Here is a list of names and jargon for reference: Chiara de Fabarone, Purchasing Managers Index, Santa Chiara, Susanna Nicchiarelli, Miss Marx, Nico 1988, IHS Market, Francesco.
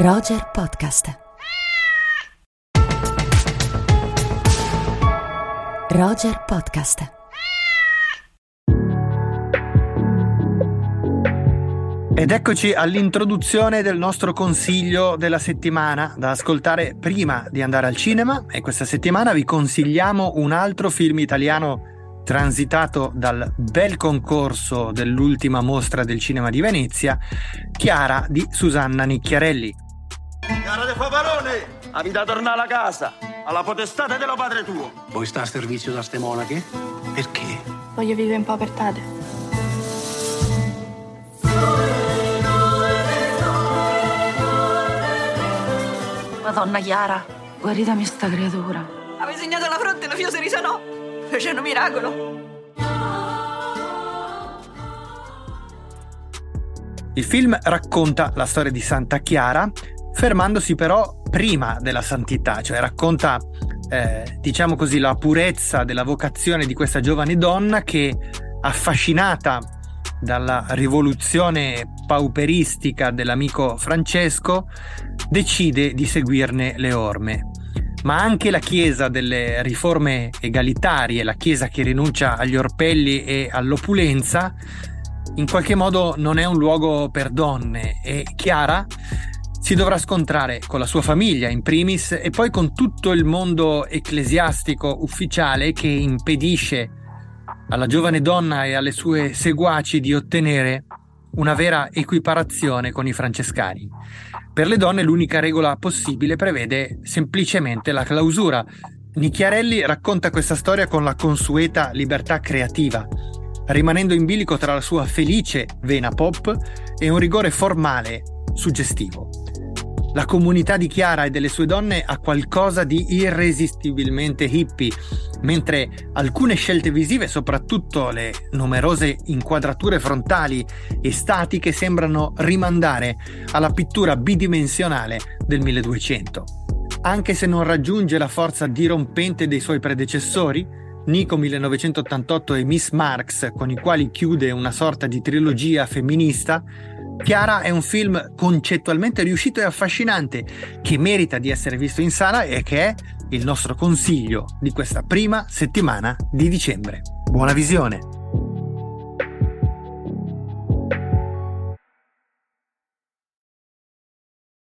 Roger Podcast. Roger Podcast. Ed eccoci all'introduzione del nostro consiglio della settimana da ascoltare prima di andare al cinema, e questa settimana vi consigliamo un altro film italiano transitato dal bel concorso dell'ultima mostra del cinema di Venezia, Chiara di Susanna Nicchiarelli. Chiara de Fabarone, avete da tornare a casa, alla potestà dello padre tuo. Voi sta a servizio da ste monache? Perché? Voglio vivere un po' per tate. Madonna Chiara, guaritami sta creatura. Avevi segnato la fronte e la fio si risanò. Fece un miracolo. Il film racconta la storia di Santa Chiara, fermandosi però prima della santità, cioè racconta, diciamo così, la purezza della vocazione di questa giovane donna che, affascinata dalla rivoluzione pauperistica dell'amico Francesco, decide di seguirne le orme. Ma anche la Chiesa delle riforme egalitarie, la Chiesa che rinuncia agli orpelli e all'opulenza, in qualche modo non è un luogo per donne, e Chiara si dovrà scontrare con la sua famiglia in primis e poi con tutto il mondo ecclesiastico ufficiale che impedisce alla giovane donna e alle sue seguaci di ottenere una vera equiparazione con i francescani. Per le donne l'unica regola possibile prevede semplicemente la clausura. Nicchiarelli racconta questa storia con la consueta libertà creativa, rimanendo in bilico tra la sua felice vena pop e un rigore formale suggestivo. La comunità di Chiara e delle sue donne ha qualcosa di irresistibilmente hippie, mentre alcune scelte visive, soprattutto le numerose inquadrature frontali e statiche, sembrano rimandare alla pittura bidimensionale del 1200. Anche se non raggiunge la forza dirompente dei suoi predecessori, Nico 1988 e Miss Marx, con i quali chiude una sorta di trilogia femminista, Chiara è un film concettualmente riuscito e affascinante che merita di essere visto in sala e che è il nostro consiglio di questa prima settimana di dicembre. Buona visione!